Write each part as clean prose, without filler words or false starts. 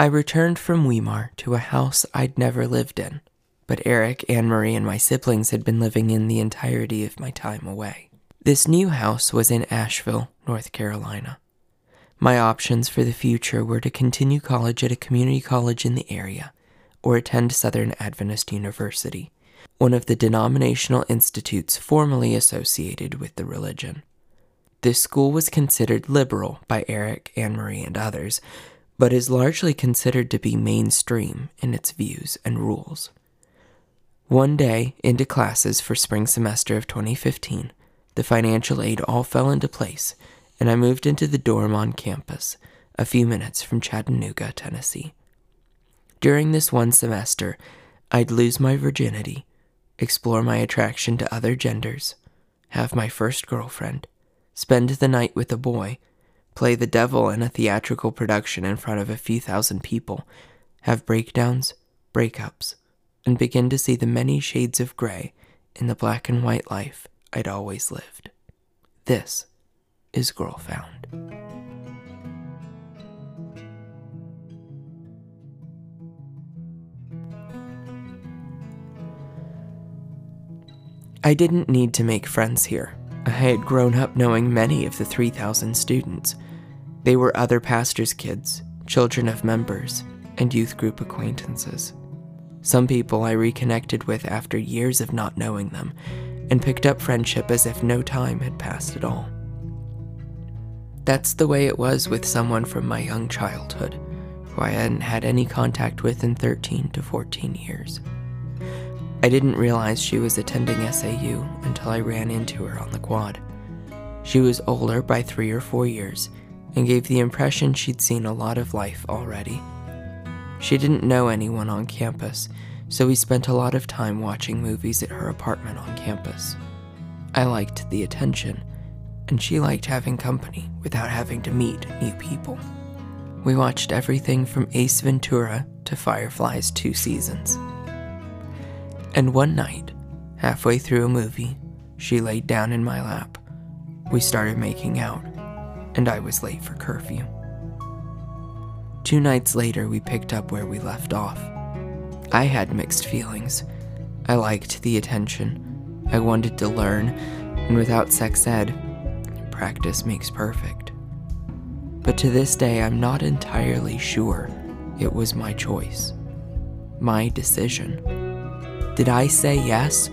I returned from Weimar to a house I'd never lived in, but Eric, Anne-Marie, and my siblings had been living in the entirety of my time away. This new house was in Asheville, North Carolina. My options for the future were to continue college at a community college in the area, or attend Southern Adventist University, one of the denominational institutes formerly associated with the religion. This school was considered liberal by Eric, Anne-Marie, and others, but is largely considered to be mainstream in its views and rules. One day, into classes for spring semester of 2015, the financial aid all fell into place, and I moved into the dorm on campus, a few minutes from Chattanooga, Tennessee. During this one semester, I'd lose my virginity, explore my attraction to other genders, have my first girlfriend, spend the night with a boy, play the devil in a theatrical production in front of a few thousand people, have breakdowns, breakups, and begin to see the many shades of gray in the black and white life I'd always lived. This is Girl Found. I didn't need to make friends here. I had grown up knowing many of the 3,000 students. They were other pastors' kids, children of members, and youth group acquaintances. Some people I reconnected with after years of not knowing them, and picked up friendship as if no time had passed at all. That's the way it was with someone from my young childhood, who I hadn't had any contact with in 13 to 14 years. I didn't realize she was attending SAU until I ran into her on the quad. She was older by 3 or 4 years, and gave the impression she'd seen a lot of life already. She didn't know anyone on campus, so we spent a lot of time watching movies at her apartment on campus. I liked the attention, and she liked having company without having to meet new people. We watched everything from Ace Ventura to Firefly's 2 seasons. And one night, halfway through a movie, she laid down in my lap. We started making out, and I was late for curfew. 2 nights later, we picked up where we left off. I had mixed feelings. I liked the attention. I wanted to learn, and without sex ed, practice makes perfect. But to this day, I'm not entirely sure it was my choice, my decision. Did I say yes,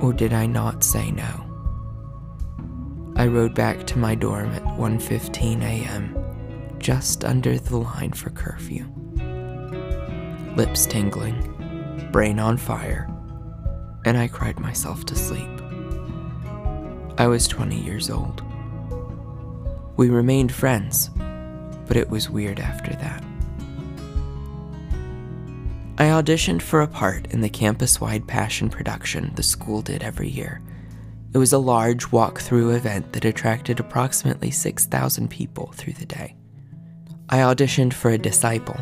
or did I not say no? I rode back to my dorm at 1:15 a.m., just under the line for curfew. Lips tingling, brain on fire, and I cried myself to sleep. I was 20 years old. We remained friends, but it was weird after that. I auditioned for a part in the campus-wide passion production the school did every year. It was a large walk-through event that attracted approximately 6,000 people through the day. I auditioned for a disciple,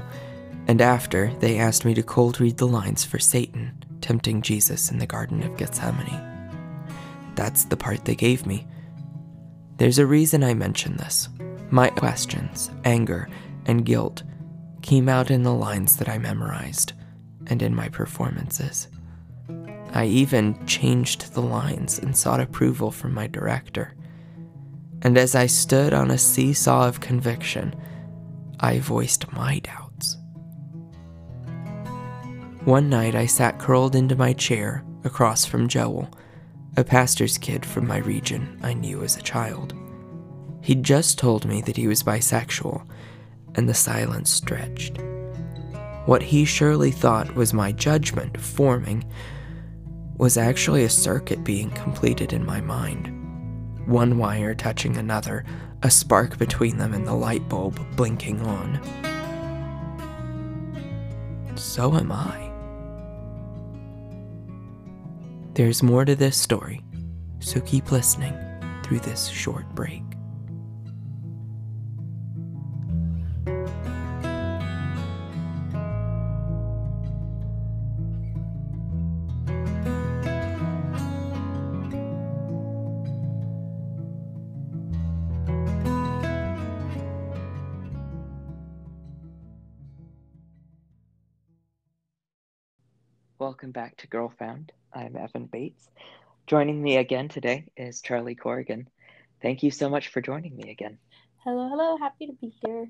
and after, they asked me to cold read the lines for Satan, tempting Jesus in the Garden of Gethsemane. That's the part they gave me. There's a reason I mention this. My questions, anger, and guilt came out in the lines that I memorized and in my performances. I even changed the lines and sought approval from my director. And as I stood on a seesaw of conviction, I voiced my doubts. One night I sat curled into my chair across from Joel, a pastor's kid from my region I knew as a child. He'd just told me that he was bisexual, and the silence stretched. What he surely thought was my judgment forming was actually a circuit being completed in my mind. One wire touching another, a spark between them and the light bulb blinking on. So am I. There's more to this story, so keep listening through this short break. Welcome back to Girl Found. I'm Evan Bates. Joining me again today is Charlie Corrigan. Thank you so much for joining me again. Hello, hello. Happy to be here.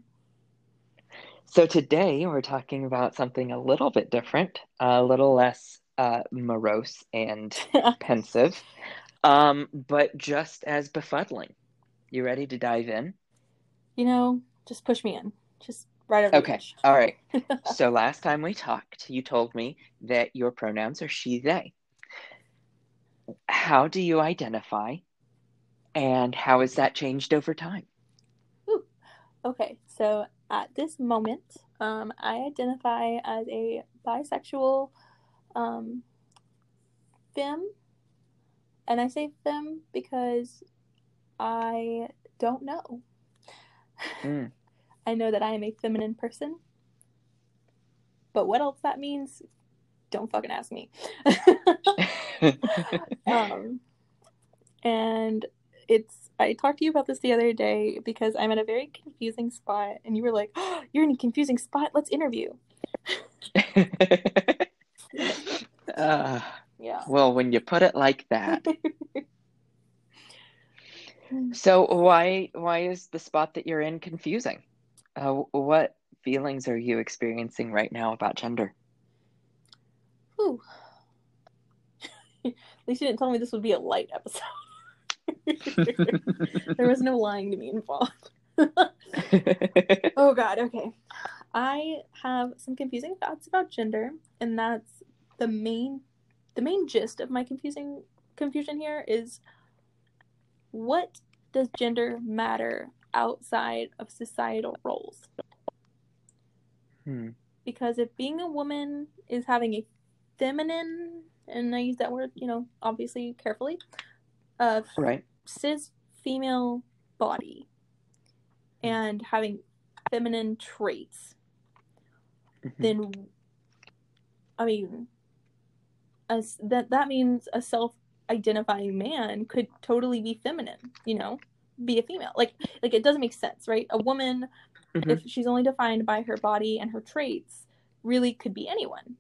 So today we're talking about something a little bit different, a little less morose and pensive, but just as befuddling. You ready to dive in? You know, just push me in. Just right over. Okay. All right. So last time we talked, you told me that your pronouns are she, they. How do you identify, and how has that changed over time? Ooh. Okay. So at this moment, I identify as a bisexual femme. And I say femme because I don't know. Mm. I know that I am a feminine person, but what else that means, don't fucking ask me. And I talked to you about this the other day because I'm at a very confusing spot, and you were like, oh, you're in a confusing spot, let's interview. Yeah. Well, when you put it like that. So why is the spot that you're in confusing? What feelings are you experiencing right now about gender? Ooh. At least you didn't tell me this would be a light episode. There was no lying to me involved. Oh, God. Okay. I have some confusing thoughts about gender, and that's the main gist of my confusion here is, what does gender matter outside of societal roles? Because if being a woman is having a feminine, and I use that word, you know, obviously carefully, of right, cis female body and having feminine traits, then I mean, as that means a self-identifying man could totally be feminine, you know, be a female. Like it doesn't make sense, right? A woman, if she's only defined by her body and her traits, really could be anyone,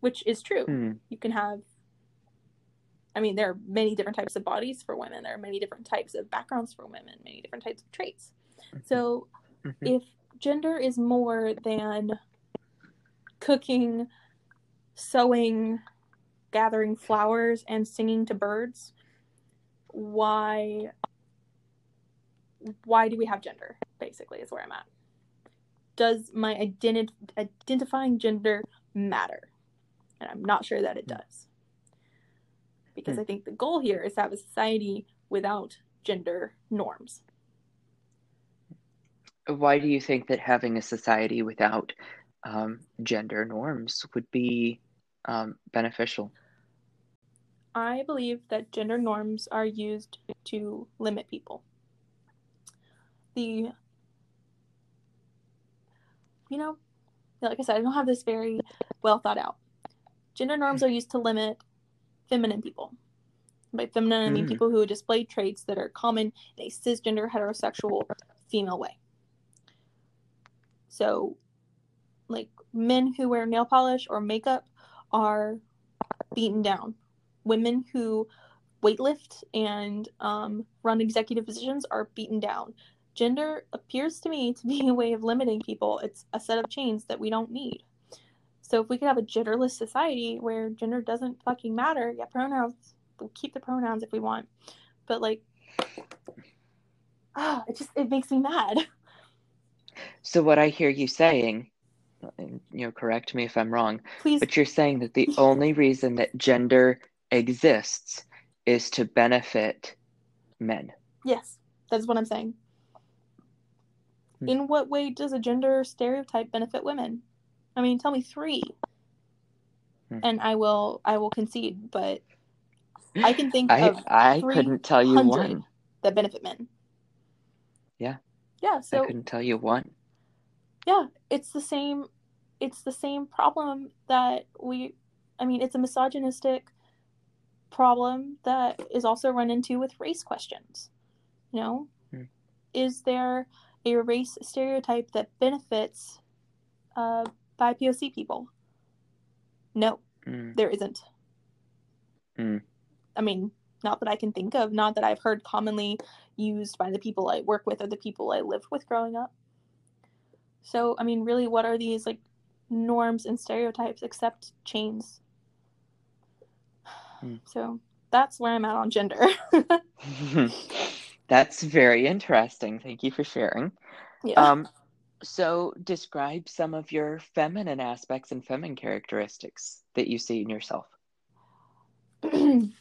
which is true. You can have, I mean, there are many different types of bodies for women. There are many different types of backgrounds for women, many different types of traits. So if gender is more than cooking, sewing, gathering flowers, and singing to birds, why do we have gender, basically, is where I'm at. Does my identifying gender matter? And I'm not sure that it does. Because I think the goal here is to have a society without gender norms. Why do you think that having a society without gender norms would be beneficial? I believe that gender norms are used to limit people. You know, like I said, I don't have this very well thought out. Gender norms are used to limit feminine people. By feminine, I mean people who display traits that are common in a cisgender, heterosexual, female way. So, like, men who wear nail polish or makeup are beaten down. Women who weightlift and run executive positions are beaten down. Gender appears to me to be a way of limiting people. It's a set of chains that we don't need. So if we could have a genderless society where gender doesn't fucking matter, yeah, pronouns, we'll keep the pronouns if we want. But like, it makes me mad. So what I hear you saying, and, you know, correct me if I'm wrong, please, but you're saying that the only reason that gender exists is to benefit men. Yes, that's what I'm saying. In what way does a gender stereotype benefit women? I mean, tell me three, and I will concede. But I can think of 300 that benefit men. Yeah. So I couldn't tell you one. Yeah, it's the same. It's the same problem that it's a misogynistic problem that is also run into with race questions. You know, is there a race stereotype that benefits BIPOC people? No, There isn't. I mean, not that I can think of, not that I've heard commonly used by the people I work with or the people I lived with growing up. So, I mean, really, what are these, like, norms and stereotypes except chains? So that's where I'm at on gender. That's very interesting. Thank you for sharing. Yeah. So describe some of your feminine aspects and feminine characteristics that you see in yourself. Titties.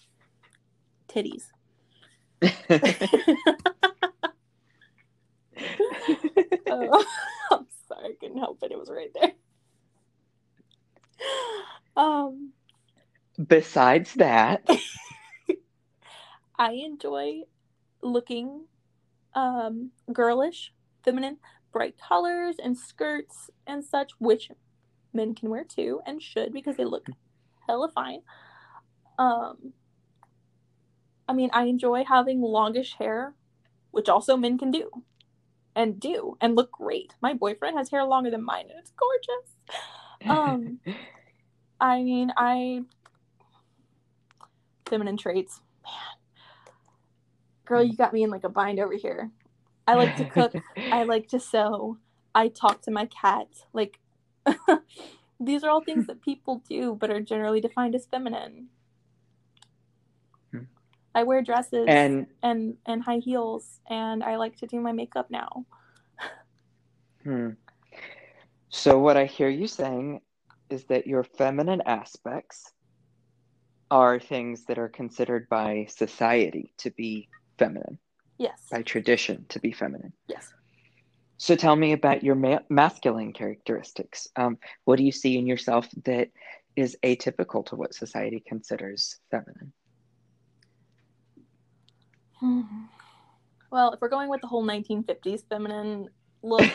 Oh, I'm sorry, I couldn't help it. It was right there. Besides that, I enjoy looking girlish, feminine, bright colors and skirts and such, which men can wear too and should, because they look hella fine. I mean, I enjoy having longish hair, which also men can do and look great. My boyfriend has hair longer than mine and it's gorgeous. I mean, feminine traits, man. Girl, you got me in like a bind over here. I like to cook. I like to sew. I talk to my cat. Like, these are all things that people do, but are generally defined as feminine. I wear dresses and high heels, and I like to do my makeup now. So what I hear you saying is that your feminine aspects are things that are considered by society to be feminine. Yes. By tradition to be feminine. Yes. So tell me about your masculine characteristics. What do you see in yourself that is atypical to what society considers feminine? Well, if we're going with the whole 1950s feminine look,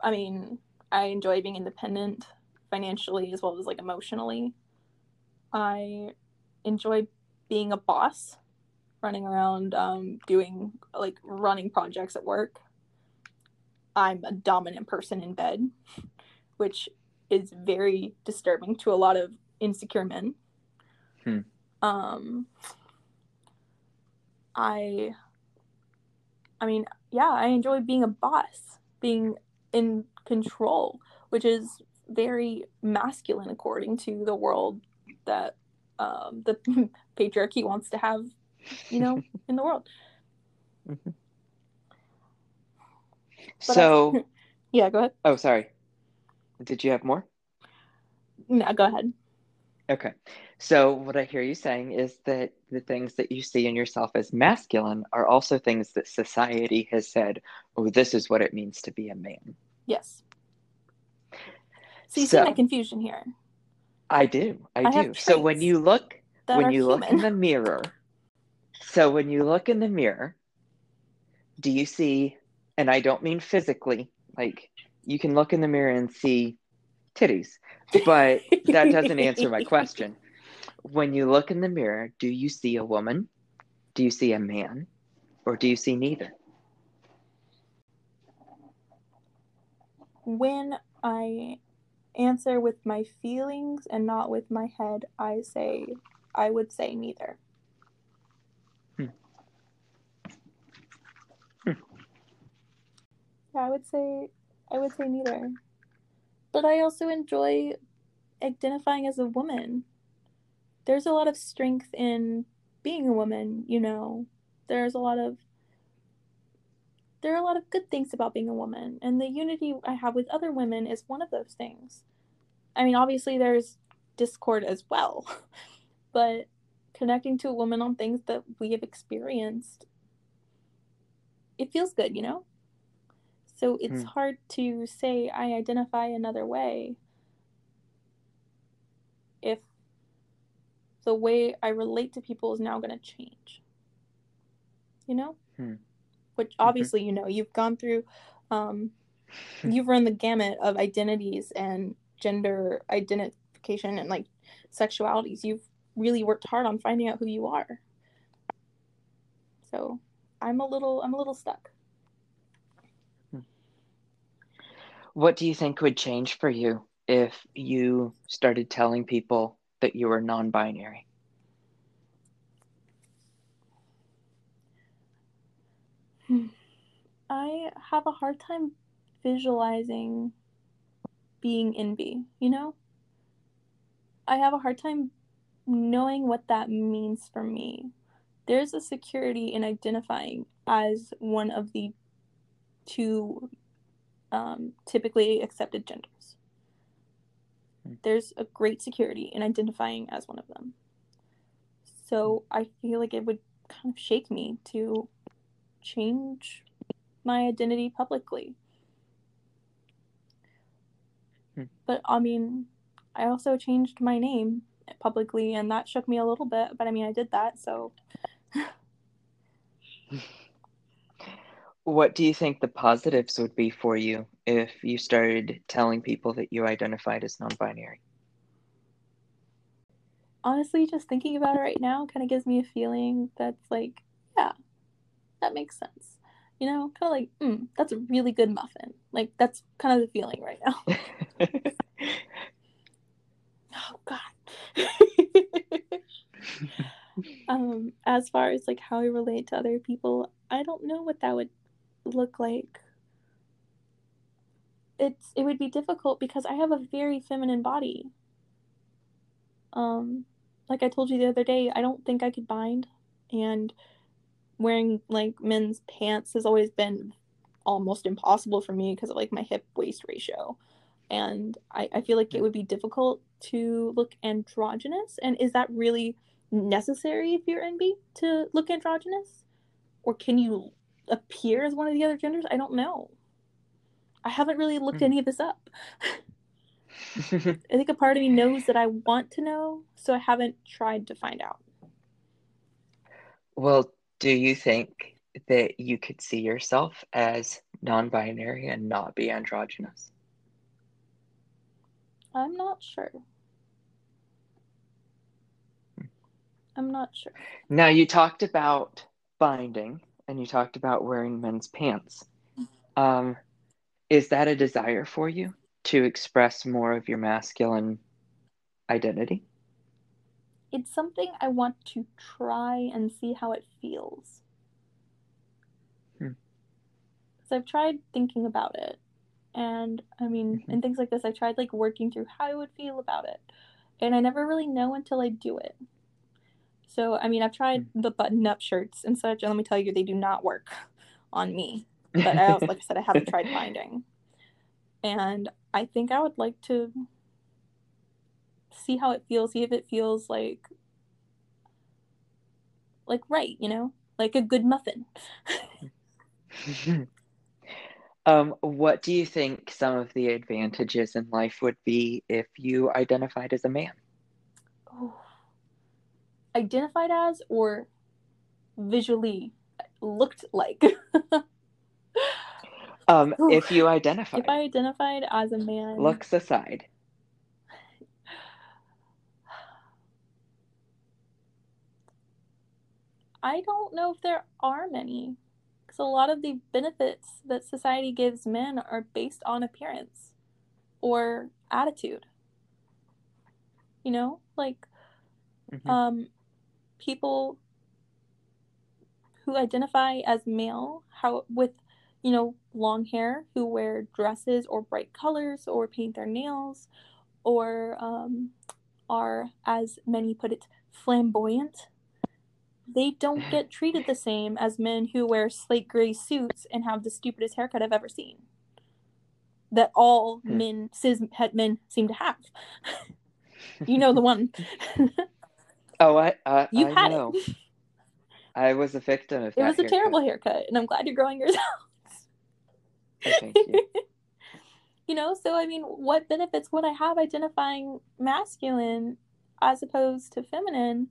I mean, I enjoy being independent financially as well as like emotionally. I enjoy being a boss, running around, doing like running projects at work. I'm a dominant person in bed, which is very disturbing to a lot of insecure men. I mean, yeah, I enjoy being a boss, being in control, which is very masculine according to the world that the patriarchy wants to have, you know, in the world. So, yeah, go ahead. Oh, sorry. Did you have more? No, go ahead. Okay. So what I hear you saying is that the things that you see in yourself as masculine are also things that society has said, oh, this is what it means to be a man. Yes. So you see my confusion here. I do. I do. So when you look in the mirror, do you see, and I don't mean physically, like you can look in the mirror and see titties, but that doesn't answer my question. When you look in the mirror, do you see a woman? Do you see a man? Or do you see neither? When I answer with my feelings and not with my head, I would say neither. Yeah, I would say neither. But I also enjoy identifying as a woman. There's a lot of strength in being a woman, you know. There are a lot of good things about being a woman. And the unity I have with other women is one of those things. I mean, obviously there's discord as well. But connecting to a woman on things that we have experienced, it feels good, you know? So it's hard to say I identify another way if the way I relate to people is now going to change, you know? Which obviously, you know, you've gone through, you've run the gamut of identities and gender identification and like sexualities. You've really worked hard on finding out who you are. So I'm a little stuck. What do you think would change for you if you started telling people that you were non-binary? I have a hard time visualizing being NB, you know? I have a hard time knowing what that means for me. There's a security in identifying as one of the two typically accepted genders. There's a great security in identifying as one of them. So I feel like it would kind of shake me to change my identity publicly. But I mean, I also changed my name publicly, and that shook me a little bit, but I mean, I did that, so. What do you think the positives would be for you if you started telling people that you identified as non-binary? Honestly, just thinking about it right now kind of gives me a feeling that's like, yeah, that makes sense. You know, kind of like, that's a really good muffin. Like, that's kind of the feeling right now. Oh, God. As far as, like, how I relate to other people, I don't know what that would look like. It would be difficult because I have a very feminine body. Like I told you the other day, I don't think I could bind, and wearing like men's pants has always been almost impossible for me because of like my hip waist ratio, and I feel like it would be difficult to look androgynous. And is that really necessary if you're NB to look androgynous, or can you appear as one of the other genders? I don't know. I haven't really looked any of this up. I think a part of me knows that I want to know, so I haven't tried to find out. Well, do you think that you could see yourself as non-binary and not be androgynous? I'm not sure. I'm not sure. Now, you talked about binding, and you talked about wearing men's pants. Is that a desire for you to express more of your masculine identity? It's something I want to try and see how it feels. Because I've tried thinking about it. And I mean, and things like this, I tried like working through how I would feel about it. And I never really know until I do it. So, I mean, I've tried the button-up shirts and such, and let me tell you, they do not work on me. But I also, like I said, I haven't tried binding. And I think I would like to see how it feels, see if it feels like right, you know? Like a good muffin. What do you think some of the advantages in life would be if you identified as a man? Oh. Identified as or visually looked like? If you identified. If I identified as a man. Looks aside. I don't know if there are many, because a lot of the benefits that society gives men are based on appearance or attitude. You know, like, people who identify as male, how with, you know, long hair, who wear dresses or bright colors or paint their nails, or are, as many put it, flamboyant, they don't get treated the same as men who wear slate gray suits and have the stupidest haircut I've ever seen, that all men, cis-het men, seem to have. You know the one. Oh, I know. It. I was a victim of that. It was a terrible haircut, and I'm glad you're growing yours out. Oh, thank you. You know, so I mean, what benefits would I have identifying masculine as opposed to feminine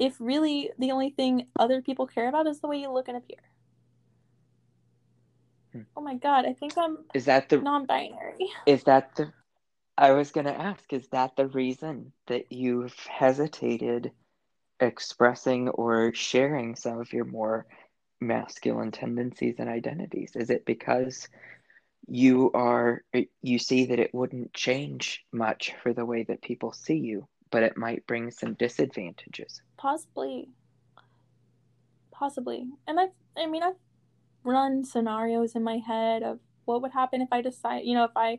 if really the only thing other people care about is the way you look and appear? Oh my God, I think I'm non-binary. Is that the... I was going to ask, is that the reason that you've hesitated expressing or sharing some of your more masculine tendencies and identities? Is it because you see that it wouldn't change much for the way that people see you, but it might bring some disadvantages. Possibly. And I've run scenarios in my head of what would happen if I decide, if I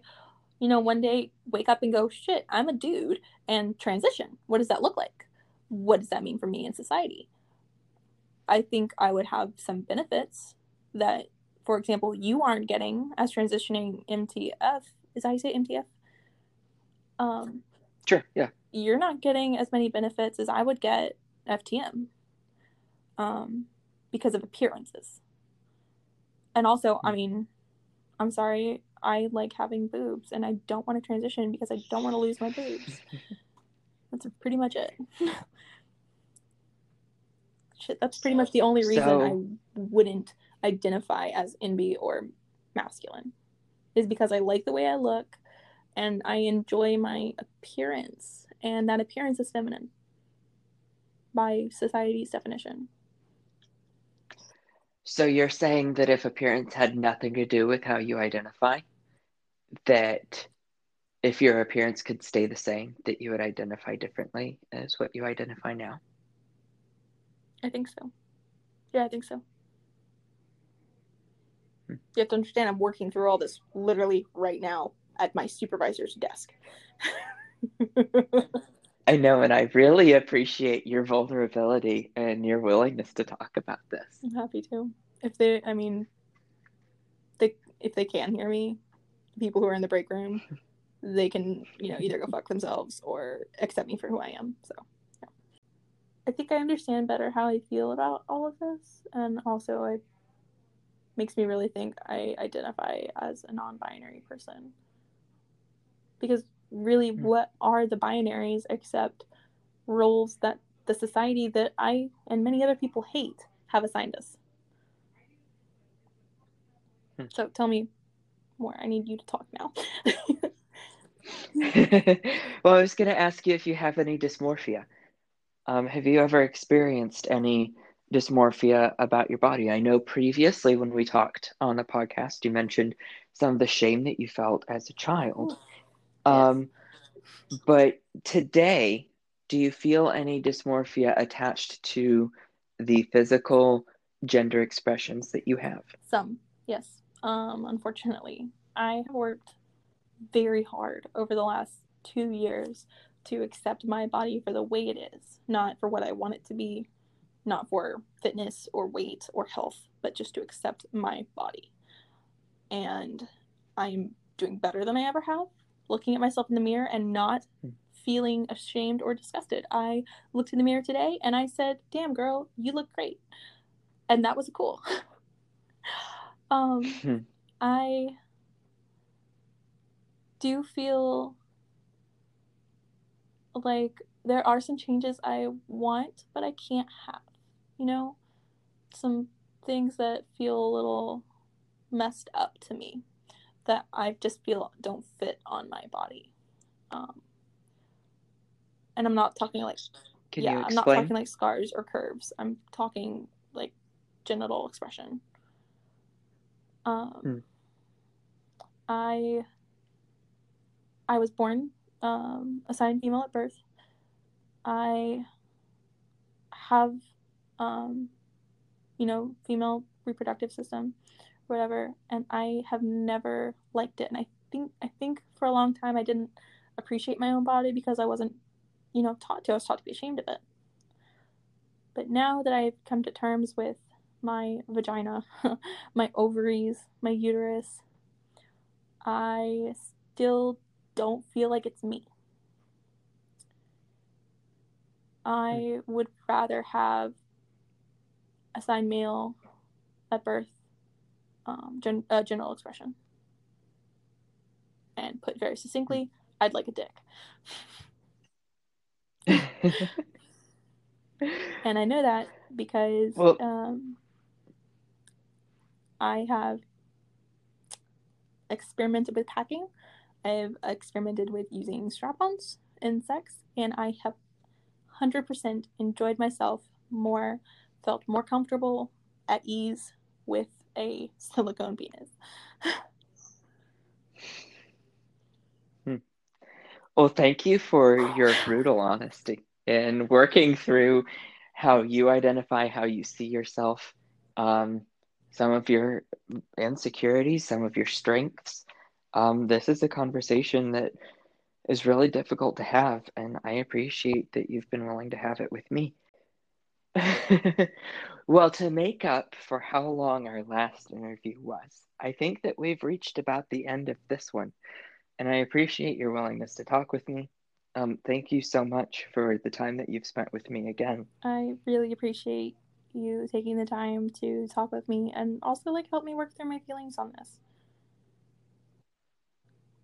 one day wake up and go, shit, I'm a dude and transition. What does that look like? What does that mean for me in society? I think I would have some benefits that, for example, you aren't getting as transitioning MTF. Is that how you say MTF? Sure, yeah. You're not getting as many benefits as I would get FTM because of appearances. And also, I mean, I'm sorry, I like having boobs and I don't want to transition because I don't want to lose my boobs. That's pretty much it. Shit, that's pretty much the only reason I wouldn't identify as NB or masculine is because I like the way I look and I enjoy my appearance, and that appearance is feminine by society's definition. So you're saying that if appearance had nothing to do with how you identify, that if your appearance could stay the same, that you would identify differently as what you identify now? I think so. Yeah, I think so. You have to understand, I'm working through all this literally right now at my supervisor's desk. I know, and I really appreciate your vulnerability and your willingness to talk about this. I'm happy to. If they can hear me, the people who are in the break room, they can, either go fuck themselves or accept me for who I am. So, yeah. I think I understand better how I feel about all of this, and also I makes me really think I identify as a non-binary person. Because really, what are the binaries except roles that the society that I and many other people hate have assigned us? So tell me more. I need you to talk now. Well, I was going to ask you if you have any dysmorphia. Have you ever experienced any dysmorphia about your body? I know previously when we talked on the podcast, you mentioned some of the shame that you felt as a child. Yes. But today, do you feel any dysmorphia attached to the physical gender expressions that you have? Some, yes. Unfortunately, I have worked very hard over the last 2 years to accept my body for the way it is, not for what I want it to be, not for fitness or weight or health, but just to accept my body. And I'm doing better than I ever have, looking at myself in the mirror and not feeling ashamed or disgusted. I looked in the mirror today and I said, damn girl, you look great. And that was cool. I do feel like there are some changes I want, but I can't have. Some things that feel a little messed up to me that I just feel don't fit on my body. And I'm not talking like, I'm not talking like scars or curves. I'm talking like genital expression. I was born assigned female at birth. I have female reproductive system, whatever, and I have never liked it. And I think for a long time I didn't appreciate my own body because I wasn't, I was taught to be ashamed of it. But now that I've come to terms with my vagina, my ovaries, my uterus, I still don't feel like it's me. I would rather have assigned male at birth, genital expression. And put very succinctly, I'd like a dick. And I know that because I have experimented with packing. I've experimented with using strap-ons in sex, and I have 100% enjoyed myself more, felt more comfortable, at ease with a silicone penis. Well, thank you for your brutal honesty and working through how you identify, how you see yourself, some of your insecurities, some of your strengths. This is a conversation that is really difficult to have, and I appreciate that you've been willing to have it with me. Well, to make up for how long our last interview was, I think that we've reached about the end of this one, and I appreciate your willingness to talk with me. Thank you so much for the time that you've spent with me again. I really appreciate you taking the time to talk with me and also help me work through my feelings on this.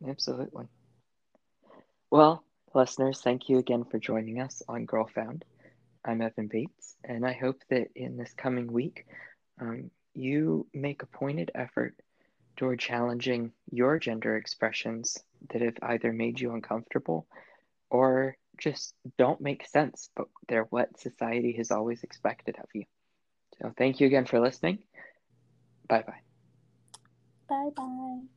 Absolutely. Well, listeners, thank you again for joining us on Girl Found. I'm Evan Bates, and I hope that in this coming week, you make a pointed effort toward challenging your gender expressions that have either made you uncomfortable or just don't make sense, but they're what society has always expected of you. So thank you again for listening. Bye-bye. Bye-bye.